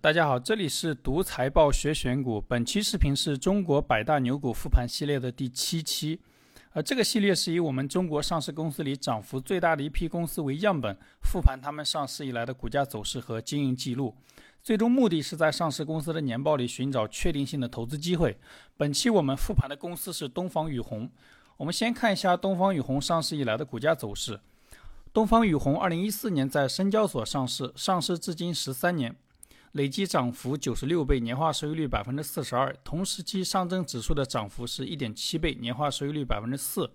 大家好，这里是读财报学选股。本期视频是中国百大牛股复盘系列的第7期。这个系列是以我们中国上市公司里涨幅最大的一批公司为样本，复盘他们上市以来的股价走势和经营记录，最终目的是在上市公司的年报里寻找确定性的投资机会。本期我们复盘的公司是东方雨虹。我们先看一下东方雨虹上市以来的股价走势。东方雨虹2014年在深交所上市，上市至今13年，累计涨幅96倍，年化收益率 42%， 同时期上证指数的涨幅是 1.7 倍，年化收益率 4%。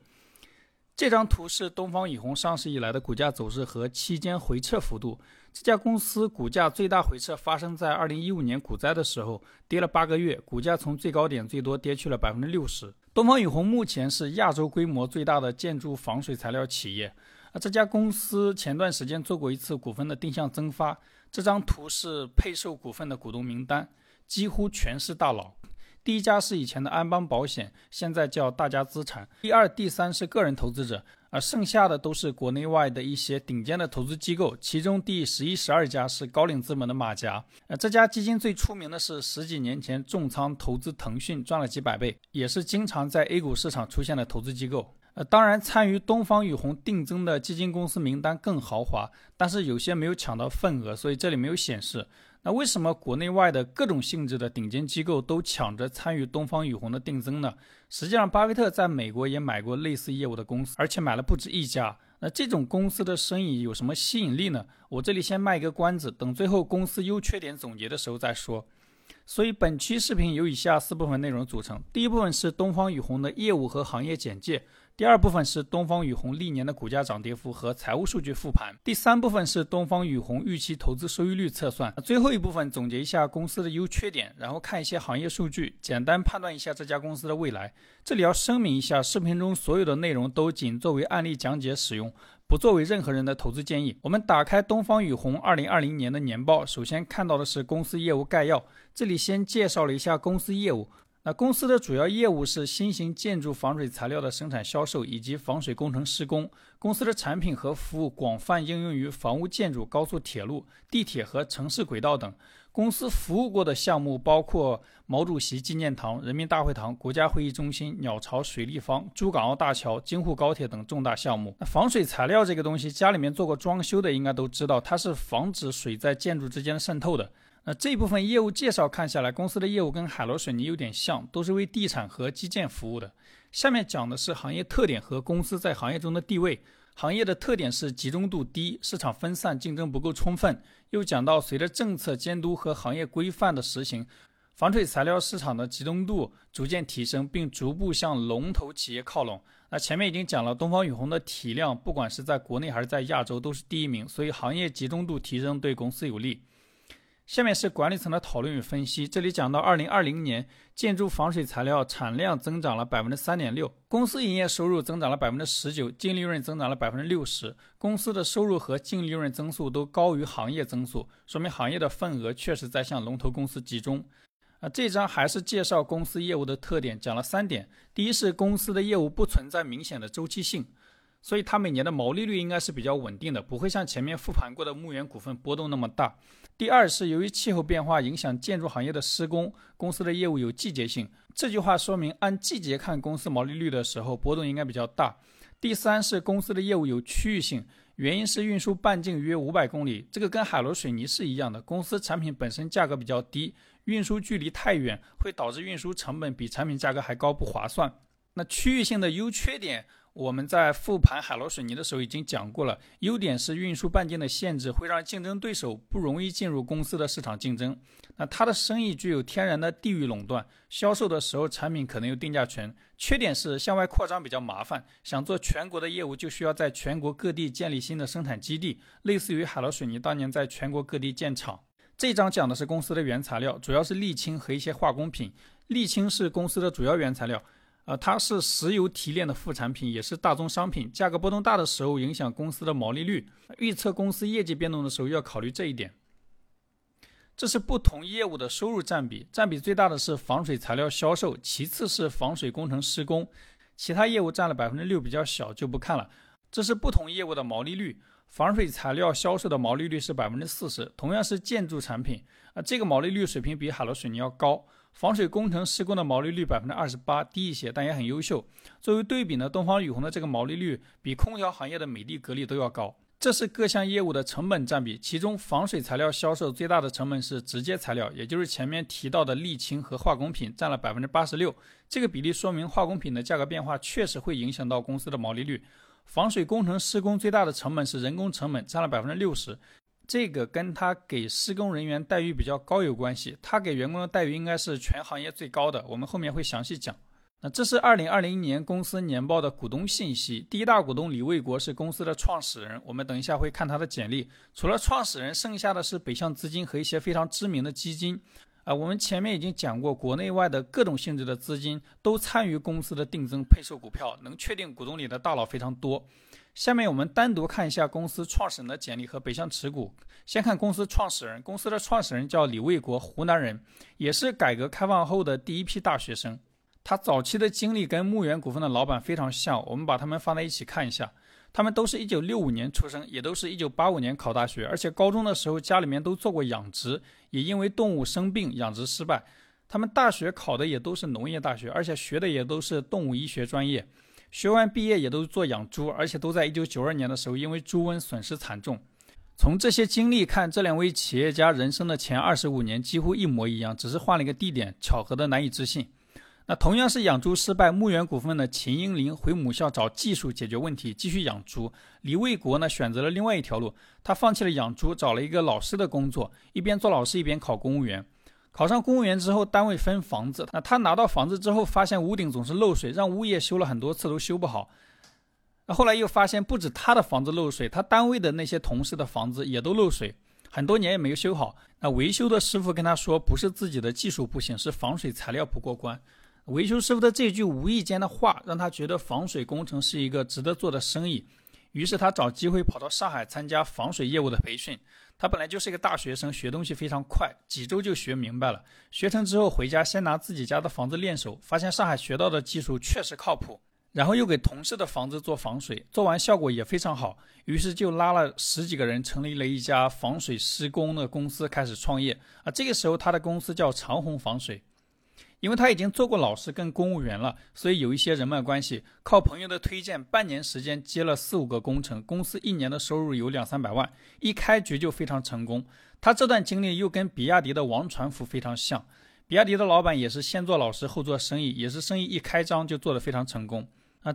这张图是东方雨虹上市以来的股价走势和期间回撤幅度。这家公司股价最大回撤发生在2015年股灾的时候，跌了8个月，股价从最高点最多跌去了 60%。 东方雨虹目前是亚洲规模最大的建筑防水材料企业。这家公司前段时间做过一次股份的定向增发，这张图是配售股份的股东名单，几乎全是大佬。第一家是以前的安邦保险，现在叫大家资产，第二第三是个人投资者，而剩下的都是国内外的一些顶尖的投资机构，其中第11、12家是高瓴资本的马甲。这家基金最出名的是十几年前重仓投资腾讯赚了几百倍，也是经常在 A 股市场出现的投资机构。当然参与东方雨虹定增的基金公司名单更豪华，但是有些没有抢到份额，所以这里没有显示。那为什么国内外的各种性质的顶尖机构都抢着参与东方雨虹的定增呢？实际上巴菲特在美国也买过类似业务的公司，而且买了不止1家。那这种公司的生意有什么吸引力呢？我这里先卖一个关子，等最后公司优缺点总结的时候再说。所以本期视频由以下4部分内容组成。第一部分是东方雨虹的业务和行业简介，第二部分是东方雨虹历年的股价涨跌幅和财务数据复盘，第三部分是东方雨虹预期投资收益率测算，最后一部分总结一下公司的优缺点，然后看一些行业数据，简单判断一下这家公司的未来。这里要声明一下，视频中所有的内容都仅作为案例讲解使用，不作为任何人的投资建议。我们打开东方雨虹2020年的年报，首先看到的是公司业务概要，这里先介绍了一下公司业务。那公司的主要业务是新型建筑防水材料的生产销售以及防水工程施工。公司的产品和服务广泛应用于房屋建筑、高速铁路、地铁和城市轨道等。公司服务过的项目包括毛主席纪念堂、人民大会堂、国家会议中心、鸟巢水立方、珠港澳大桥、京沪高铁等重大项目。那防水材料这个东西，家里面做过装修的应该都知道，它是防止水在建筑之间渗透的。那这部分业务介绍看下来，公司的业务跟海螺水泥有点像，都是为地产和基建服务的。下面讲的是行业特点和公司在行业中的地位。行业的特点是集中度低，市场分散，竞争不够充分。又讲到随着政策监督和行业规范的实行，防水材料市场的集中度逐渐提升，并逐步向龙头企业靠拢。那前面已经讲了，东方雨虹的体量不管是在国内还是在亚洲都是第1名，所以行业集中度提升对公司有利。下面是管理层的讨论与分析，这里讲到2020年建筑防水材料产量增长了 3.6%， 公司营业收入增长了 19%， 净利润增长了 60%， 公司的收入和净利润增速都高于行业增速，说明行业的份额确实在向龙头公司集中。这张还是介绍公司业务的特点，讲了3点。第一是公司的业务不存在明显的周期性，所以它每年的毛利率应该是比较稳定的，不会像前面复盘过的牧原股份波动那么大。第二是由于气候变化影响建筑行业的施工，公司的业务有季节性，这句话说明按季节看公司毛利率的时候波动应该比较大。第三是公司的业务有区域性，原因是运输半径约500公里，这个跟海螺水泥是一样的，公司产品本身价格比较低，运输距离太远会导致运输成本比产品价格还高，不划算。那区域性的优缺点我们在复盘海螺水泥的时候已经讲过了，优点是运输半径的限制会让竞争对手不容易进入公司的市场竞争，那它的生意具有天然的地域垄断，销售的时候产品可能有定价权。缺点是向外扩张比较麻烦，想做全国的业务就需要在全国各地建立新的生产基地，类似于海螺水泥当年在全国各地建厂。这章讲的是公司的原材料，主要是沥青和一些化工品。沥青是公司的主要原材料，它是石油提炼的副产品，也是大宗商品，价格波动大的时候影响公司的毛利率，预测公司业绩变动的时候要考虑这一点。这是不同业务的收入占比，占比最大的是防水材料销售，其次是防水工程施工，其他业务占了 6%， 比较小就不看了。这是不同业务的毛利率，房水材料销售的毛利率是 40%， 同样是建筑产品，这个毛利率水平比海螺水泥要高。防水工程施工的毛利率 28% 低一些，但也很优秀。作为对比呢，东方雨虹的这个毛利率比空调行业的美的、格力都要高。这是各项业务的成本占比，其中防水材料销售最大的成本是直接材料，也就是前面提到的沥青和化工品，占了 86%， 这个比例说明化工品的价格变化确实会影响到公司的毛利率。防水工程施工最大的成本是人工成本，占了 60%， 这个跟他给施工人员待遇比较高有关系，他给员工的待遇应该是全行业最高的，我们后面会详细讲。那这是2020年公司年报的股东信息，第一大股东李卫国是公司的创始人，我们等一下会看他的简历。除了创始人，剩下的是北向资金和一些非常知名的基金。我们前面已经讲过，国内外的各种性质的资金都参与公司的定增配售股票，能确定股东里的大佬非常多。下面我们单独看一下公司创始人的简历和北向持股。先看公司创始人，公司的创始人叫李卫国，湖南人，也是改革开放后的第一批大学生。他早期的经历跟牧原股份的老板非常像，我们把他们放在一起看一下。他们都是1965年出生，也都是1985年考大学，而且高中的时候家里面都做过养殖，也因为动物生病养殖失败。他们大学考的也都是农业大学，而且学的也都是动物医学专业。学完毕业也都做养猪，而且都在1992年的时候因为猪瘟损失惨重。从这些经历看，这两位企业家人生的前25年几乎一模一样，只是换了一个地点，巧合的难以置信。那同样是养猪失败，牧原股份的秦英林回母校找技术解决问题，继续养猪。李卫国呢，选择了另外一条路，他放弃了养猪，找了一个老师的工作，一边做老师一边考公务员。考上公务员之后，单位分房子，那他拿到房子之后发现屋顶总是漏水，让物业修了很多次都修不好。后来又发现不止他的房子漏水，他单位的那些同事的房子也都漏水，很多年也没有修好。那维修的师傅跟他说，不是自己的技术不行，是防水材料不过关。维修师傅的这句无意间的话让他觉得防水工程是一个值得做的生意，于是他找机会跑到上海参加防水业务的培训。他本来就是一个大学生，学东西非常快，几周就学明白了。学成之后回家先拿自己家的房子练手，发现上海学到的技术确实靠谱，然后又给同事的房子做防水，做完效果也非常好，于是就拉了十几个人成立了一家防水施工的公司，开始创业。这个时候他的公司叫长虹防水。因为他已经做过老师跟公务员了，所以有一些人脉关系，靠朋友的推荐，半年时间接了4-5个工程，公司一年的收入有200-300万，一开局就非常成功。他这段经历又跟比亚迪的王传福非常像，比亚迪的老板也是先做老师后做生意，也是生意一开张就做得非常成功。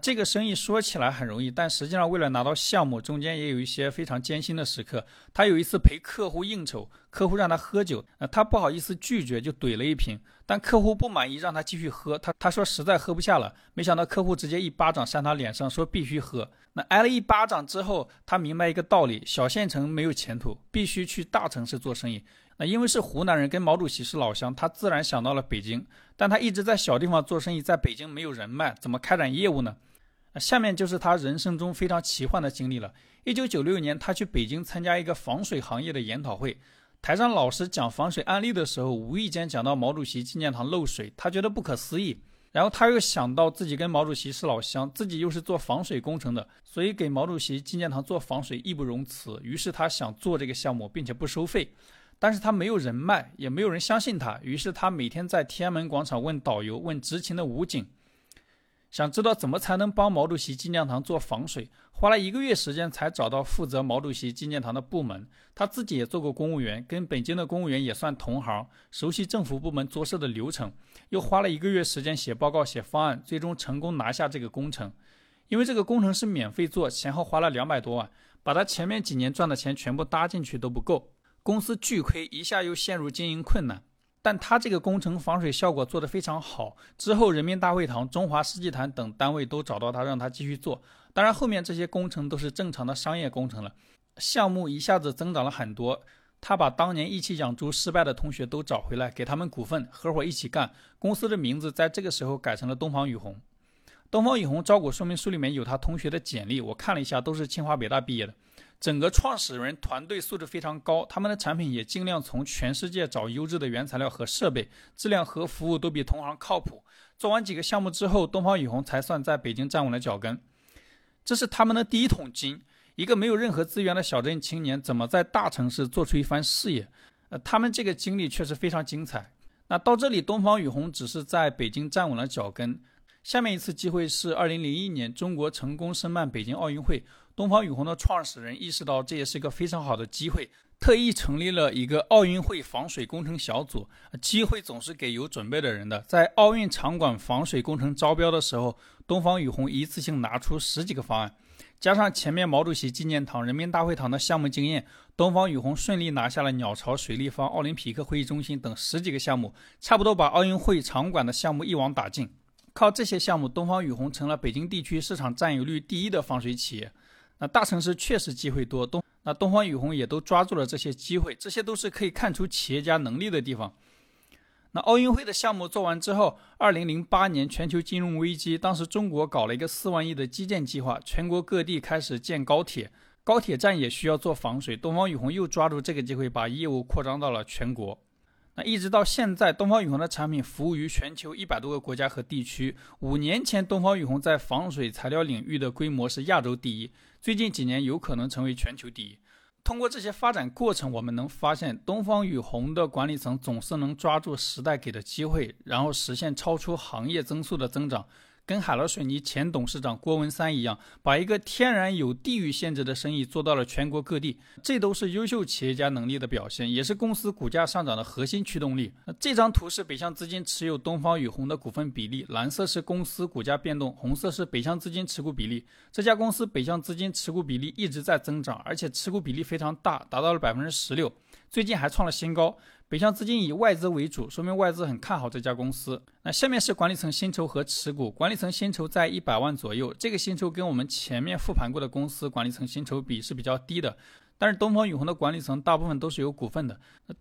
这个生意说起来很容易，但实际上为了拿到项目，中间也有一些非常艰辛的时刻。他有一次陪客户应酬，客户让他喝酒，他不好意思拒绝，就怼了一瓶，但客户不满意，让他继续喝，他说实在喝不下了。没想到客户直接一巴掌扇他脸上，说必须喝。那挨了一巴掌之后，他明白一个道理，小县城没有前途，必须去大城市做生意。那因为是湖南人，跟毛主席是老乡，他自然想到了北京，但他一直在小地方做生意，在北京没有人脉，怎么开展业务呢？下面就是他人生中非常奇幻的经历了。1996年他去北京参加一个防水行业的研讨会，台上老师讲防水案例的时候，无意间讲到毛主席纪念堂漏水，他觉得不可思议，然后他又想到自己跟毛主席是老乡，自己又是做防水工程的，所以给毛主席纪念堂做防水义不容辞，于是他想做这个项目并且不收费。但是他没有人脉，也没有人相信他，于是他每天在天安门广场问导游，问执勤的武警，想知道怎么才能帮毛主席纪念堂做防水。花了1个月时间才找到负责毛主席纪念堂的部门。他自己也做过公务员，跟北京的公务员也算同行，熟悉政府部门做事的流程，又花了1个月时间写报告写方案，最终成功拿下这个工程。因为这个工程是免费做，前后花了200多万，把他前面几年赚的钱全部搭进去都不够，公司巨亏，一下又陷入经营困难。但他这个工程防水效果做得非常好，之后人民大会堂、中华世纪坛等单位都找到他，让他继续做。当然后面这些工程都是正常的商业工程了，项目一下子增长了很多。他把当年一起养猪失败的同学都找回来，给他们股份，合伙一起干。公司的名字在这个时候改成了东方雨虹。东方雨虹招股说明书里面有他同学的简历，我看了一下，都是清华北大毕业的。整个创始人团队素质非常高，他们的产品也尽量从全世界找优质的原材料和设备，质量和服务都比同行靠谱。做完几个项目之后，东方雨虹才算在北京站稳了脚跟。这是他们的第一桶金，一个没有任何资源的小镇青年怎么在大城市做出一番事业，他们这个经历确实非常精彩。那到这里，东方雨虹只是在北京站稳了脚跟，下面一次机会是2001年中国成功申办北京奥运会。东方雨虹的创始人意识到这也是一个非常好的机会，特意成立了一个奥运会防水工程小组。机会总是给有准备的人的，在奥运场馆防水工程招标的时候，东方雨虹一次性拿出10几个方案，加上前面毛主席纪念堂、人民大会堂的项目经验，东方雨虹顺利拿下了鸟巢、水立方、奥林匹克会议中心等10几个项目，差不多把奥运会场馆的项目一网打尽。靠这些项目，东方雨虹成了北京地区市场占有率第1的防水企业。那大城市确实机会多，那东方雨虹也都抓住了这些机会，这些都是可以看出企业家能力的地方。那奥运会的项目做完之后，2008年全球金融危机，当时中国搞了一个4万亿的基建计划，全国各地开始建高铁，高铁站也需要做防水，东方雨虹又抓住这个机会，把业务扩张到了全国。那一直到现在，东方雨虹的产品服务于全球100多个国家和地区。5年前，东方雨虹在防水材料领域的规模是亚洲第1，最近几年有可能成为全球第1。通过这些发展过程，我们能发现东方雨虹的管理层总是能抓住时代给的机会，然后实现超出行业增速的增长，跟海螺水泥前董事长郭文三一样，把一个天然有地域限制的生意做到了全国各地，这都是优秀企业家能力的表现，也是公司股价上涨的核心驱动力。这张图是北向资金持有东方雨虹的股份比例，蓝色是公司股价变动，红色是北向资金持股比例。这家公司北向资金持股比例一直在增长，而且持股比例非常大，达到了 16%， 最近还创了新高。北向资金以外资为主，说明外资很看好这家公司。那下面是管理层薪酬和持股，管理层薪酬在100万左右，这个薪酬跟我们前面复盘过的公司管理层薪酬比是比较低的，但是东方雨虹的管理层大部分都是有股份的。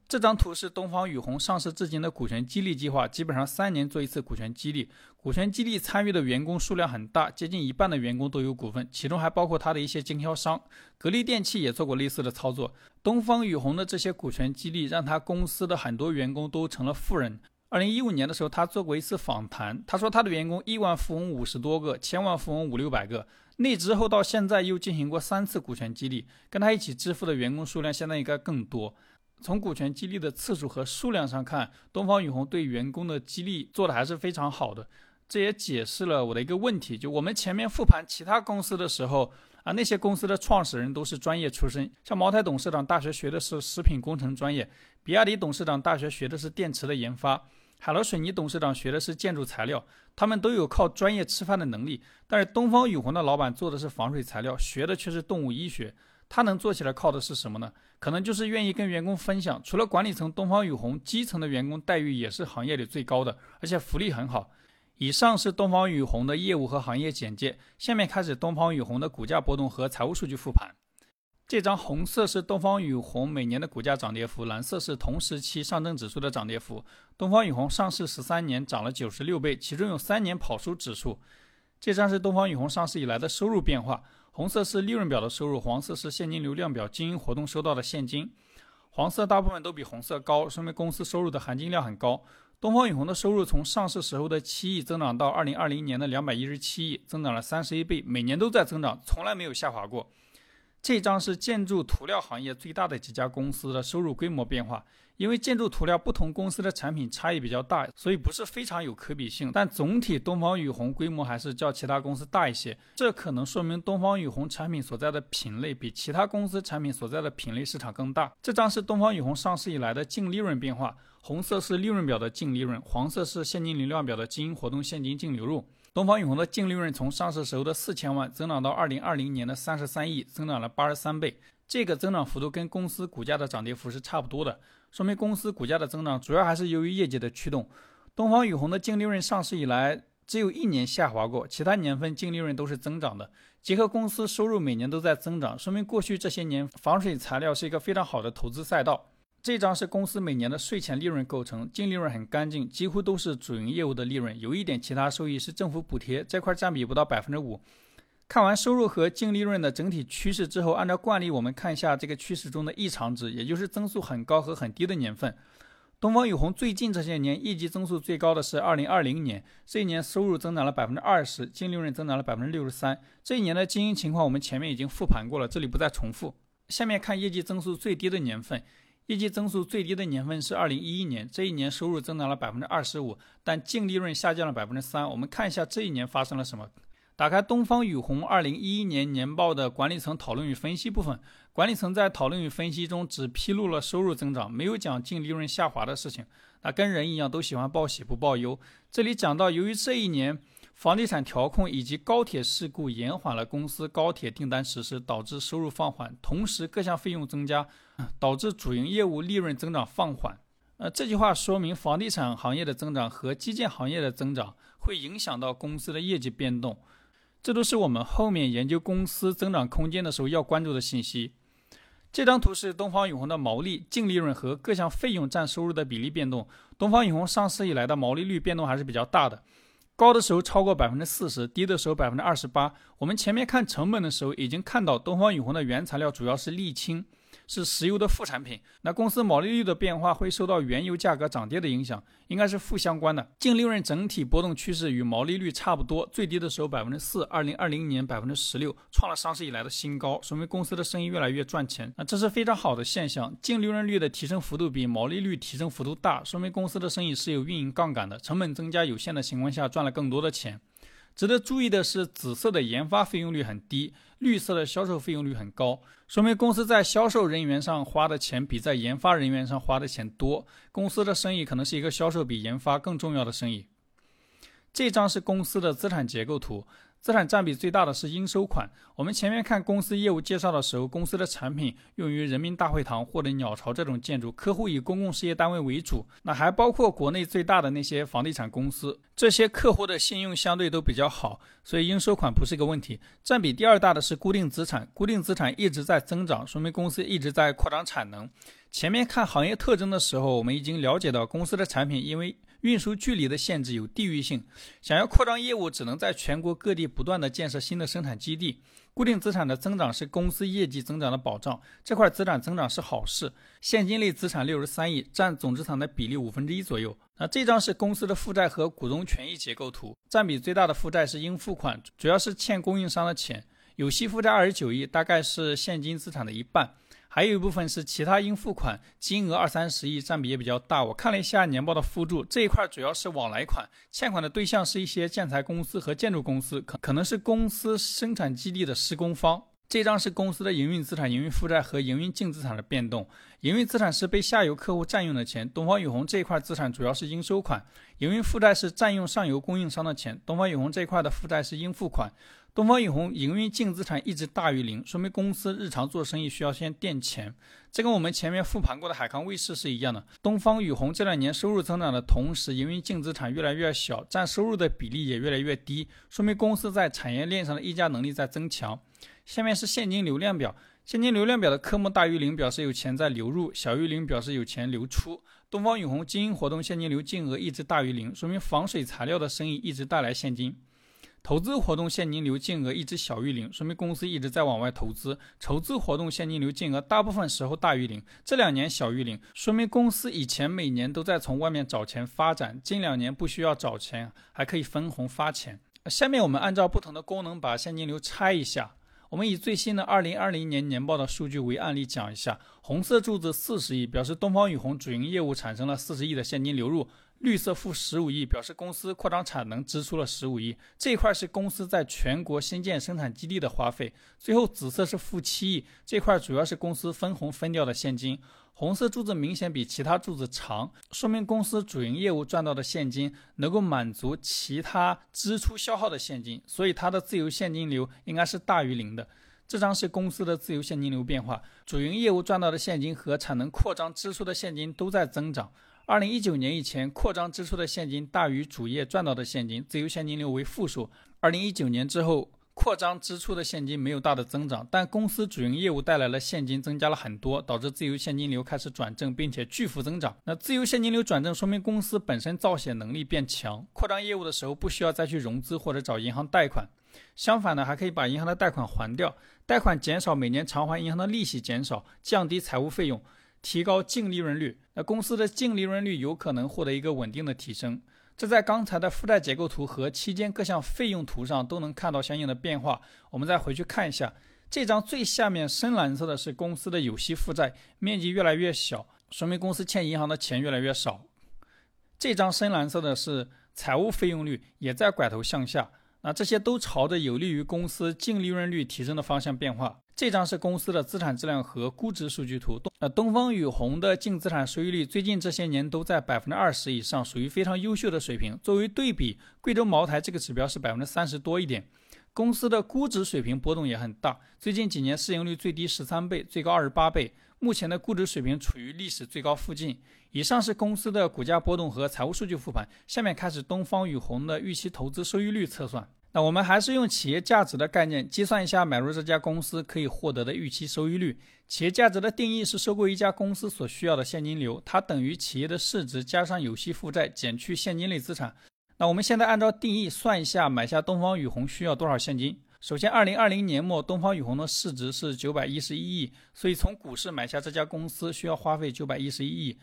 这张图是东方雨虹上市至今的股权激励计划，基本上3年做一次股权激励。股权激励参与的员工数量很大，接近1半的员工都有股份，其中还包括他的一些经销商。格力电器也做过类似的操作。东方雨虹的这些股权激励让他公司的很多员工都成了富人。2015年的时候，他做过一次访谈，他说他的员工亿万富翁50多个，千万富翁500-600个。那之后到现在又进行过3次股权激励，跟他一起支付的员工数量现在应该更多。从股权激励的次数和数量上看，东方雨虹对员工的激励做的还是非常好的。这也解释了我的一个问题，就我们前面复盘其他公司的时候啊，那些公司的创始人都是专业出身，像茅台董事长大学学的是食品工程专业，比亚迪董事长大学学的是电池的研发，海螺水泥董事长学的是建筑材料，他们都有靠专业吃饭的能力。但是东方雨虹的老板做的是防水材料，学的却是动物医学，他能做起来靠的是什么呢？可能就是愿意跟员工分享。除了管理层，东方雨虹基层的员工待遇也是行业里最高的，而且福利很好。以上是东方雨虹的业务和行业简介，下面开始东方雨虹的股价波动和财务数据复盘。这张红色是东方雨虹每年的股价涨跌幅，蓝色是同时期上证指数的涨跌幅。东方雨虹上市13年涨了96倍，其中有3年跑输指数。这张是东方雨虹上市以来的收入变化，红色是利润表的收入，黄色是现金流量表经营活动收到的现金。黄色大部分都比红色高，说明公司收入的含金量很高。东方雨虹的收入从上市时候的7亿增长到2020年的217亿，增长了31倍，每年都在增长，从来没有下滑过。这张是建筑涂料行业最大的几家公司的收入规模变化，因为建筑涂料不同公司的产品差异比较大，所以不是非常有可比性，但总体东方雨虹规模还是较其他公司大一些，这可能说明东方雨虹产品所在的品类比其他公司产品所在的品类市场更大。这张是东方雨虹上市以来的净利润变化，红色是利润表的净利润，黄色是现金流量表的经营活动现金净流入。东方雨虹的净利润从上市时候的4000万增长到2020年的33亿，增长了83倍。这个增长幅度跟公司股价的涨跌幅是差不多的，说明公司股价的增长主要还是由于业绩的驱动。东方雨虹的净利润上市以来只有1年下滑过，其他年份净利润都是增长的。结合公司收入每年都在增长，说明过去这些年防水材料是一个非常好的投资赛道。这张是公司每年的税前利润构成，净利润很干净，几乎都是主营业务的利润，有一点其他收益是政府补贴，这块占比不到 5%。 看完收入和净利润的整体趋势之后，按照惯例我们看一下这个趋势中的异常值，也就是增速很高和很低的年份。东方雨虹最近这些年业绩增速最高的是2020年，这一年收入增长了 20%， 净利润增长了 63%。 这一年的经营情况我们前面已经复盘过了，这里不再重复。下面看业绩增速最低的年份，业绩增速最低的年份是2011年，这一年收入增长了 25%， 但净利润下降了 3%。 我们看一下这一年发生了什么。打开东方雨虹2011年年报的管理层讨论与分析部分，管理层在讨论与分析中只披露了收入增长，没有讲净利润下滑的事情。那跟人一样，都喜欢报喜不报忧。这里讲到，由于这一年房地产调控以及高铁事故延缓了公司高铁订单实施，导致收入放缓，同时各项费用增加，导致主营业务利润增长放缓。这句话说明房地产行业的增长和基建行业的增长会影响到公司的业绩变动。这都是我们后面研究公司增长空间的时候要关注的信息。这张图是东方雨虹的毛利、净利润和各项费用占收入的比例变动。东方雨虹上市以来的毛利率变动还是比较大的，高的时候超过 40%， 低的时候 28%。 我们前面看成本的时候已经看到，东方雨虹的原材料主要是沥青，是石油的副产品，那公司毛利率的变化会受到原油价格涨跌的影响，应该是负相关的。净利润整体波动趋势与毛利率差不多，最低的时候 4%， 2020年 16%， 创了上市以来的新高，说明公司的生意越来越赚钱，那这是非常好的现象。净利润率的提升幅度比毛利率提升幅度大，说明公司的生意是有运营杠杆的，成本增加有限的情况下赚了更多的钱。值得注意的是，紫色的研发费用率很低，绿色的销售费用率很高，说明公司在销售人员上花的钱比在研发人员上花的钱多，公司的生意可能是一个销售比研发更重要的生意。这张是公司的资产结构图，资产占比最大的是应收款。我们前面看公司业务介绍的时候，公司的产品用于人民大会堂或者鸟巢这种建筑，客户以公共事业单位为主，那还包括国内最大的那些房地产公司，这些客户的信用相对都比较好，所以应收款不是个问题。占比第二大的是固定资产，固定资产一直在增长，说明公司一直在扩张产能。前面看行业特征的时候，我们已经了解到公司的产品因为运输距离的限制有地域性，想要扩张业务只能在全国各地不断的建设新的生产基地。固定资产的增长是公司业绩增长的保障，这块资产增长是好事。现金类资产63亿，占总资产的比例1/5左右。那这张是公司的负债和股东权益结构图，占比最大的负债是应付款，主要是欠供应商的钱，有息负债29亿，大概是现金资产的一半。还有一部分是其他应付款，金额20-30亿，占比也比较大。我看了一下年报的附注，这一块主要是往来款，欠款的对象是一些建材公司和建筑公司，可能是公司生产基地的施工方。这张是公司的营运资产、营运负债和营运净资产的变动。营运资产是被下游客户占用的钱，东方雨虹这一块资产主要是应收款。营运负债是占用上游供应商的钱，东方雨虹这一块的负债是应付款。东方雨虹营运净资产一直大于0，说明公司日常做生意需要先垫钱，这跟我们前面复盘过的海康威视是一样的。东方雨虹这两年收入增长的同时，营运净资产越来越小，占收入的比例也越来越低，说明公司在产业链上的议价能力在增强。下面是现金流量表，现金流量表的科目大于0表示有钱在流入，小于0表示有钱流出。东方雨虹经营活动现金流净额一直大于0，说明防水材料的生意一直带来现金。投资活动现金流净额一直小于0，说明公司一直在往外投资。筹资活动现金流净额大部分时候大于0，这两年小于0，说明公司以前每年都在从外面找钱发展，近两年不需要找钱，还可以分红发钱。下面我们按照不同的功能把现金流拆一下。我们以最新的2020年年报的数据为案例讲一下。红色柱子40亿，表示东方雨虹主营业务产生了40亿的现金流入。绿色负15亿，表示公司扩张产能支出了15亿，这一块是公司在全国新建生产基地的花费。最后紫色是负7亿，这块主要是公司分红分掉的现金。红色柱子明显比其他柱子长，说明公司主营业务赚到的现金能够满足其他支出消耗的现金，所以它的自由现金流应该是大于0的。这张是公司的自由现金流变化，主营业务赚到的现金和产能扩张支出的现金都在增长。2019年以前，扩张支出的现金大于主业赚到的现金，自由现金流为负数。2019年之后，扩张支出的现金没有大的增长，但公司主营业务带来了现金增加了很多，导致自由现金流开始转正，并且巨幅增长。那自由现金流转正说明公司本身造血能力变强，扩张业务的时候不需要再去融资或者找银行贷款，相反呢，还可以把银行的贷款还掉，贷款减少，每年偿还银行的利息减少，降低财务费用。提高净利润率，那公司的净利润率有可能获得一个稳定的提升。这在刚才的负债结构图和期间各项费用图上都能看到相应的变化。我们再回去看一下，这张最下面深蓝色的是公司的有息负债，面积越来越小，说明公司欠银行的钱越来越少。这张深蓝色的是财务费用率，也在拐头向下。那这些都朝着有利于公司净利润率提升的方向变化。这张是公司的资产质量和估值数据图，东方雨虹的净资产收益率最近这些年都在 20% 以上，属于非常优秀的水平。作为对比，贵州茅台这个指标是 30% 多一点。公司的估值水平波动也很大，最近几年市盈率最低13倍，最高28倍，目前的估值水平处于历史最高附近。以上是公司的股价波动和财务数据复盘，下面开始东方雨虹的预期投资收益率测算。那我们还是用企业价值的概念计算一下买入这家公司可以获得的预期收益率。企业价值的定义是收购一家公司所需要的现金流，它等于企业的市值加上有息负债减去现金类资产。那我们现在按照定义算一下买下东方雨虹需要多少现金。首先2020年末东方雨虹的市值是911亿，所以从股市买下这家公司需要花费911亿。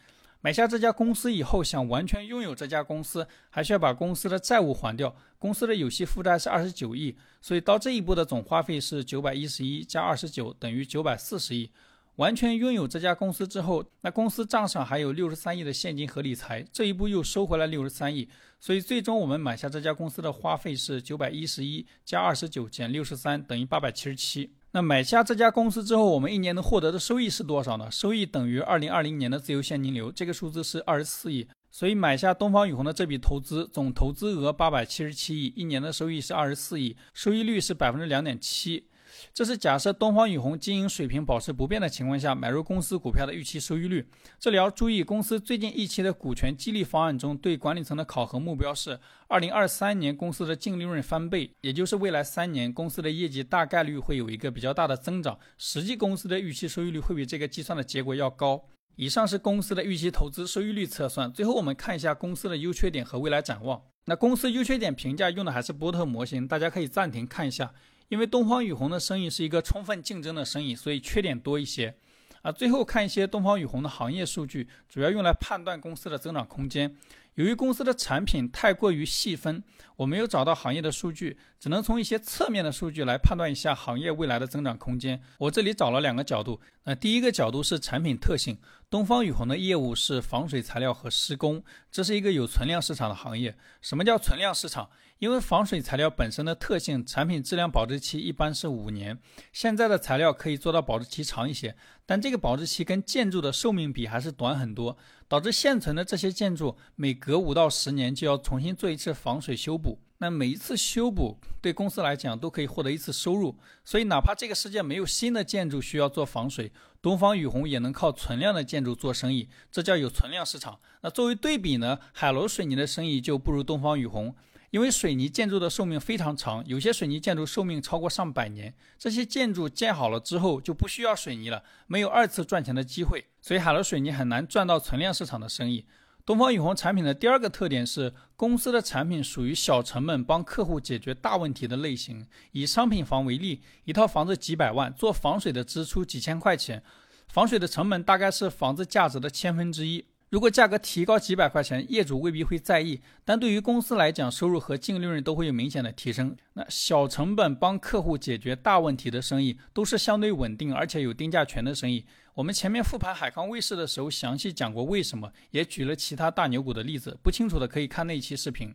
买下这家公司以后，想完全拥有这家公司，还需要把公司的债务还掉。公司的有息负债是29亿，所以到这一步的总花费是911加29等于940亿。完全拥有这家公司之后，那公司账上还有63亿的现金和理财，这一步又收回来63亿，所以最终我们买下这家公司的花费是911加29减63等于877。那买下这家公司之后，我们一年能获得的收益是多少呢？收益等于2020年的自由现金流，这个数字是24亿，所以买下东方雨虹的这笔投资总投资额877亿，一年的收益是24亿，收益率是 2.7%。 这是假设东方雨虹经营水平保持不变的情况下买入公司股票的预期收益率。这里要注意，公司最近一期的股权激励方案中对管理层的考核目标是2023年公司的净利润翻倍，也就是未来3年公司的业绩大概率会有一个比较大的增长，实际公司的预期收益率会比这个计算的结果要高。以上是公司的预期投资收益率测算。最后我们看一下公司的优缺点和未来展望。那公司优缺点评价用的还是波特模型，大家可以暂停看一下，因为东方雨虹的生意是一个充分竞争的生意，所以缺点多一些。最后看一些东方雨虹的行业数据，主要用来判断公司的增长空间。由于公司的产品太过于细分，我没有找到行业的数据，只能从一些侧面的数据来判断一下行业未来的增长空间。我这里找了2个角度，第一个角度是产品特性，东方雨虹的业务是防水材料和施工，这是一个有存量市场的行业。什么叫存量市场？因为防水材料本身的特性，产品质量保质期一般是5年，现在的材料可以做到保质期长一些，但这个保质期跟建筑的寿命比还是短很多，导致现存的这些建筑每隔5到10年就要重新做一次防水修补。那每一次修补对公司来讲都可以获得一次收入，所以哪怕这个世界没有新的建筑需要做防水，东方雨虹也能靠存量的建筑做生意，这叫有存量市场。那作为对比呢，海螺水泥的生意就不如东方雨虹，因为水泥建筑的寿命非常长，有些水泥建筑寿命超过上百年，这些建筑建好了之后就不需要水泥了，没有二次赚钱的机会，所以海螺水泥很难赚到存量市场的生意。东方雨虹产品的第2个特点是公司的产品属于小成本帮客户解决大问题的类型。以商品房为例，一套房子几百万，做防水的支出几千块钱，防水的成本大概是房子价值的1/1000。如果价格提高几百块钱，业主未必会在意，但对于公司来讲，收入和净利润都会有明显的提升。那小成本帮客户解决大问题的生意都是相对稳定而且有定价权的生意。我们前面复盘海康威视的时候详细讲过为什么，也举了其他大牛股的例子，不清楚的可以看那一期视频。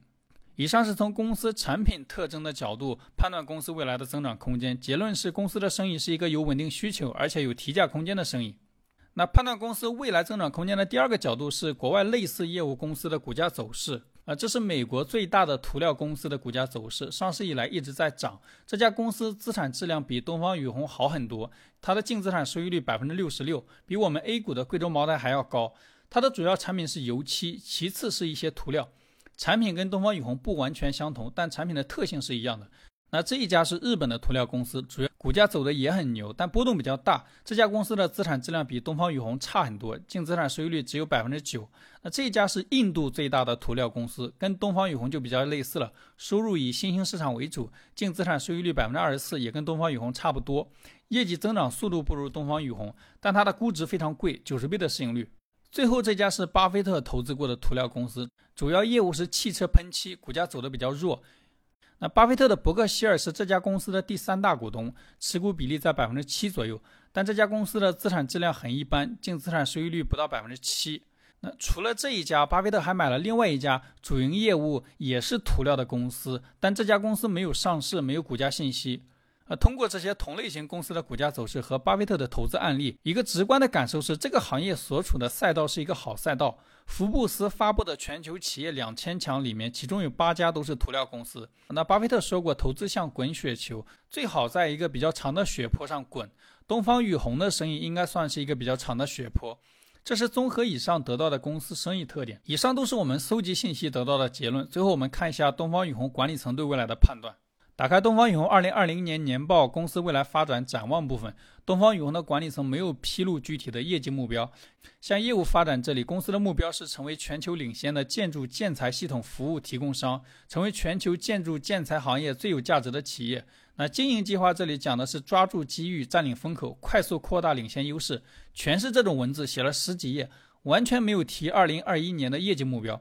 以上是从公司产品特征的角度判断公司未来的增长空间，结论是公司的生意是一个有稳定需求而且有提价空间的生意。那判断公司未来增长空间的第2个角度是国外类似业务公司的股价走势。这是美国最大的涂料公司的股价走势，上市以来一直在涨。这家公司资产质量比东方雨虹好很多，它的净资产收益率 66%， 比我们 A 股的贵州茅台还要高。它的主要产品是油漆，其次是一些涂料。产品跟东方雨虹不完全相同，但产品的特性是一样的。那这一家是日本的涂料公司，主要股价走的也很牛，但波动比较大。这家公司的资产质量比东方雨虹差很多，净资产收益率只有 9%。 那这家是印度最大的涂料公司，跟东方雨虹就比较类似了，收入以新兴市场为主，净资产收益率 24%， 也跟东方雨虹差不多，业绩增长速度不如东方雨虹，但它的估值非常贵，90倍的市盈率。最后这家是巴菲特投资过的涂料公司，主要业务是汽车喷漆，股价走的比较弱。那巴菲特的伯克希尔是这家公司的第3大股东，持股比例在 7% 左右，但这家公司的资产质量很一般，净资产收益率不到 7%。 那除了这一家，巴菲特还买了另外一家主营业务也是涂料的公司，但这家公司没有上市，没有股价信息。通过这些同类型公司的股价走势和巴菲特的投资案例，一个直观的感受是，这个行业所处的赛道是一个好赛道。福布斯发布的全球企业2000强里面，其中有8家都是涂料公司。那巴菲特说过，投资像滚雪球，最好在一个比较长的雪坡上滚。东方雨虹的生意应该算是一个比较长的雪坡。这是综合以上得到的公司生意特点。以上都是我们搜集信息得到的结论。最后我们看一下东方雨虹管理层对未来的判断。打开东方雨虹2020年年报公司未来发展展望部分，东方雨虹的管理层没有披露具体的业绩目标。像业务发展这里，公司的目标是成为全球领先的建筑建材系统服务提供商，成为全球建筑建材行业最有价值的企业。那经营计划这里讲的是抓住机遇，占领风口，快速扩大领先优势，全是这种文字，写了10几页，完全没有提2021年的业绩目标。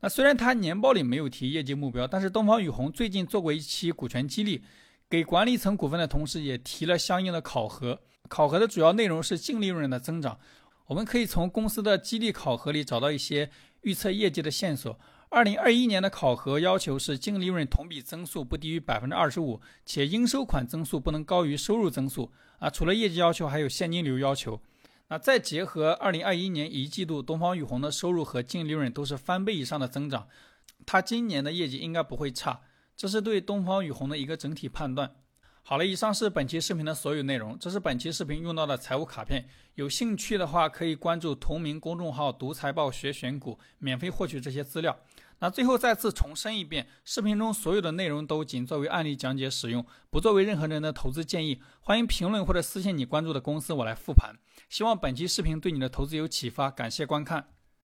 那虽然他年报里没有提业绩目标，但是东方雨虹最近做过一期股权激励，给管理层股份的同时也提了相应的考核。考核的主要内容是净利润的增长，我们可以从公司的激励考核里找到一些预测业绩的线索。2021年的考核要求是净利润同比增速不低于 25%， 且应收款增速不能高于收入增速。除了业绩要求还有现金流要求。那再结合2021年1季度东方雨虹的收入和净利润都是翻倍以上的增长，它今年的业绩应该不会差，这是对东方雨虹的一个整体判断。好了，以上是本期视频的所有内容，这是本期视频用到的财务卡片，有兴趣的话可以关注同名公众号读财报学选股，免费获取这些资料。那最后再次重申一遍，视频中所有的内容都仅作为案例讲解使用，不作为任何人的投资建议。欢迎评论或者私信你关注的公司，我来复盘。希望本期视频对你的投资有启发，感谢观看。